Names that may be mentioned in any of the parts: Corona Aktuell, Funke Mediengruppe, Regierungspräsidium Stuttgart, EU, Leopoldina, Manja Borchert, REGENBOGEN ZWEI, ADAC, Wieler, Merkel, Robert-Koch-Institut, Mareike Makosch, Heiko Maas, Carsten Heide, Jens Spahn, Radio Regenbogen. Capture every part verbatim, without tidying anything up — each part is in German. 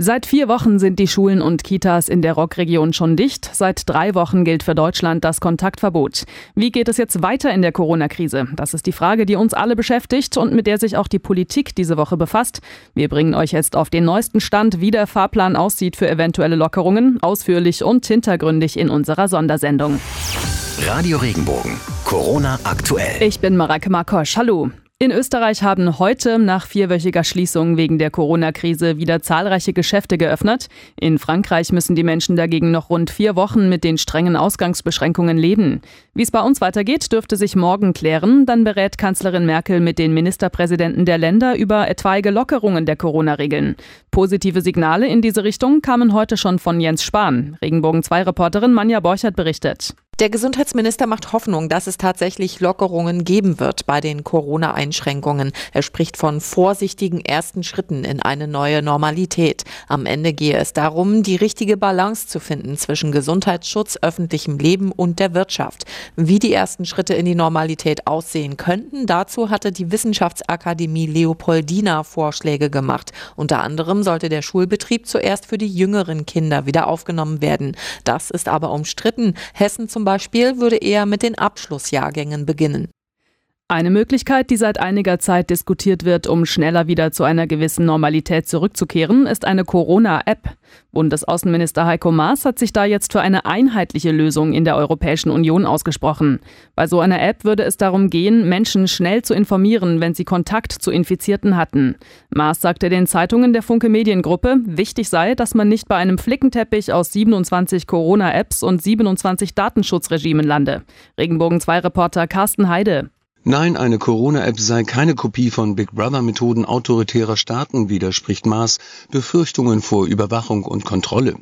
Seit vier Wochen sind die Schulen und Kitas in der Rockregion schon dicht. Seit drei Wochen gilt für Deutschland das Kontaktverbot. Wie geht es jetzt weiter in der Corona-Krise? Das ist die Frage, die uns alle beschäftigt und mit der sich auch die Politik diese Woche befasst. Wir bringen euch jetzt auf den neuesten Stand, wie der Fahrplan aussieht für eventuelle Lockerungen, ausführlich und hintergründig in unserer Sondersendung. Radio Regenbogen. Corona aktuell. Ich bin Mareike Makosch. Hallo. In Österreich haben heute nach vierwöchiger Schließung wegen der Corona-Krise wieder zahlreiche Geschäfte geöffnet. In Frankreich müssen die Menschen dagegen noch rund vier Wochen mit den strengen Ausgangsbeschränkungen leben. Wie es bei uns weitergeht, dürfte sich morgen klären. Dann berät Kanzlerin Merkel mit den Ministerpräsidenten der Länder über etwaige Lockerungen der Corona-Regeln. Positive Signale in diese Richtung kamen heute schon von Jens Spahn. Regenbogen zwei-Reporterin Manja Borchert berichtet. Der Gesundheitsminister macht Hoffnung, dass es tatsächlich Lockerungen geben wird bei den Corona-Einschränkungen. Er spricht von vorsichtigen ersten Schritten in eine neue Normalität. Am Ende gehe es darum, die richtige Balance zu finden zwischen Gesundheitsschutz, öffentlichem Leben und der Wirtschaft. Wie die ersten Schritte in die Normalität aussehen könnten, dazu hatte die Wissenschaftsakademie Leopoldina Vorschläge gemacht. Unter anderem sollte der Schulbetrieb zuerst für die jüngeren Kinder wieder aufgenommen werden. Das ist aber umstritten. Hessen zum Beispiel Beispiel würde eher mit den Abschlussjahrgängen beginnen. Eine Möglichkeit, die seit einiger Zeit diskutiert wird, um schneller wieder zu einer gewissen Normalität zurückzukehren, ist eine Corona-App. Bundesaußenminister Heiko Maas hat sich da jetzt für eine einheitliche Lösung in der Europäischen Union ausgesprochen. Bei so einer App würde es darum gehen, Menschen schnell zu informieren, wenn sie Kontakt zu Infizierten hatten. Maas sagte den Zeitungen der Funke Mediengruppe, wichtig sei, dass man nicht bei einem Flickenteppich aus siebenundzwanzig Corona-Apps und siebenundzwanzig Datenschutzregimen lande. Regenbogen zwei-Reporter Carsten Heide. Nein, eine Corona-App sei keine Kopie von Big Brother-Methoden autoritärer Staaten, widerspricht Maas Befürchtungen vor Überwachung und Kontrolle.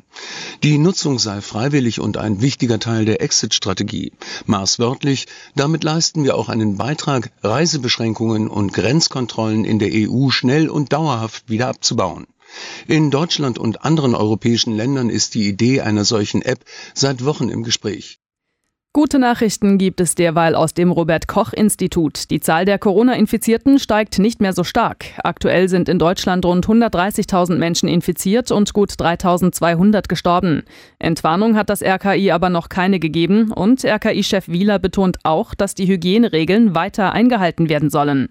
Die Nutzung sei freiwillig und ein wichtiger Teil der Exit-Strategie. Maas wörtlich, damit leisten wir auch einen Beitrag, Reisebeschränkungen und Grenzkontrollen in der E U schnell und dauerhaft wieder abzubauen. In Deutschland und anderen europäischen Ländern ist die Idee einer solchen App seit Wochen im Gespräch. Gute Nachrichten gibt es derweil aus dem Robert-Koch-Institut. Die Zahl der Corona-Infizierten steigt nicht mehr so stark. Aktuell sind in Deutschland rund hundertdreißigtausend Menschen infiziert und gut dreitausendzweihundert gestorben. Entwarnung hat das R K I aber noch keine gegeben und R K I-Chef Wieler betont auch, dass die Hygieneregeln weiter eingehalten werden sollen.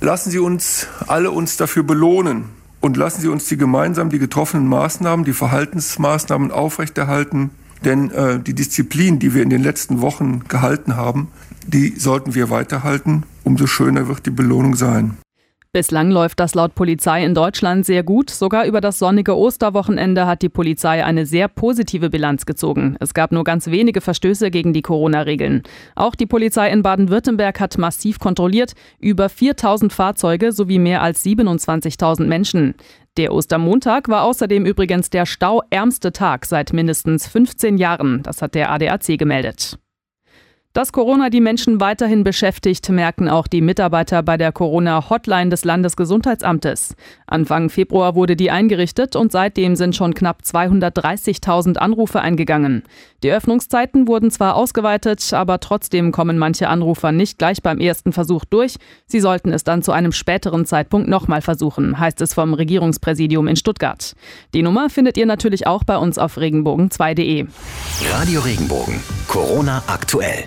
Lassen Sie uns alle uns dafür belohnen und lassen Sie uns die gemeinsam die getroffenen Maßnahmen, die Verhaltensmaßnahmen aufrechterhalten. Denn äh, die Disziplin, die wir in den letzten Wochen gehalten haben, die sollten wir weiterhalten. Umso schöner wird die Belohnung sein. Bislang läuft das laut Polizei in Deutschland sehr gut. Sogar über das sonnige Osterwochenende hat die Polizei eine sehr positive Bilanz gezogen. Es gab nur ganz wenige Verstöße gegen die Corona-Regeln. Auch die Polizei in Baden-Württemberg hat massiv kontrolliert. Über viertausend Fahrzeuge sowie mehr als siebenundzwanzigtausend Menschen. Der Ostermontag war außerdem übrigens der stauärmste Tag seit mindestens fünfzehn Jahren. Das hat der A D A C gemeldet. Dass Corona die Menschen weiterhin beschäftigt, merken auch die Mitarbeiter bei der Corona-Hotline des Landesgesundheitsamtes. Anfang Februar wurde die eingerichtet und seitdem sind schon knapp zweihundertdreißigtausend Anrufe eingegangen. Die Öffnungszeiten wurden zwar ausgeweitet, aber trotzdem kommen manche Anrufer nicht gleich beim ersten Versuch durch. Sie sollten es dann zu einem späteren Zeitpunkt nochmal versuchen, heißt es vom Regierungspräsidium in Stuttgart. Die Nummer findet ihr natürlich auch bei uns auf regenbogen zwei punkt de. Radio Regenbogen. Corona aktuell.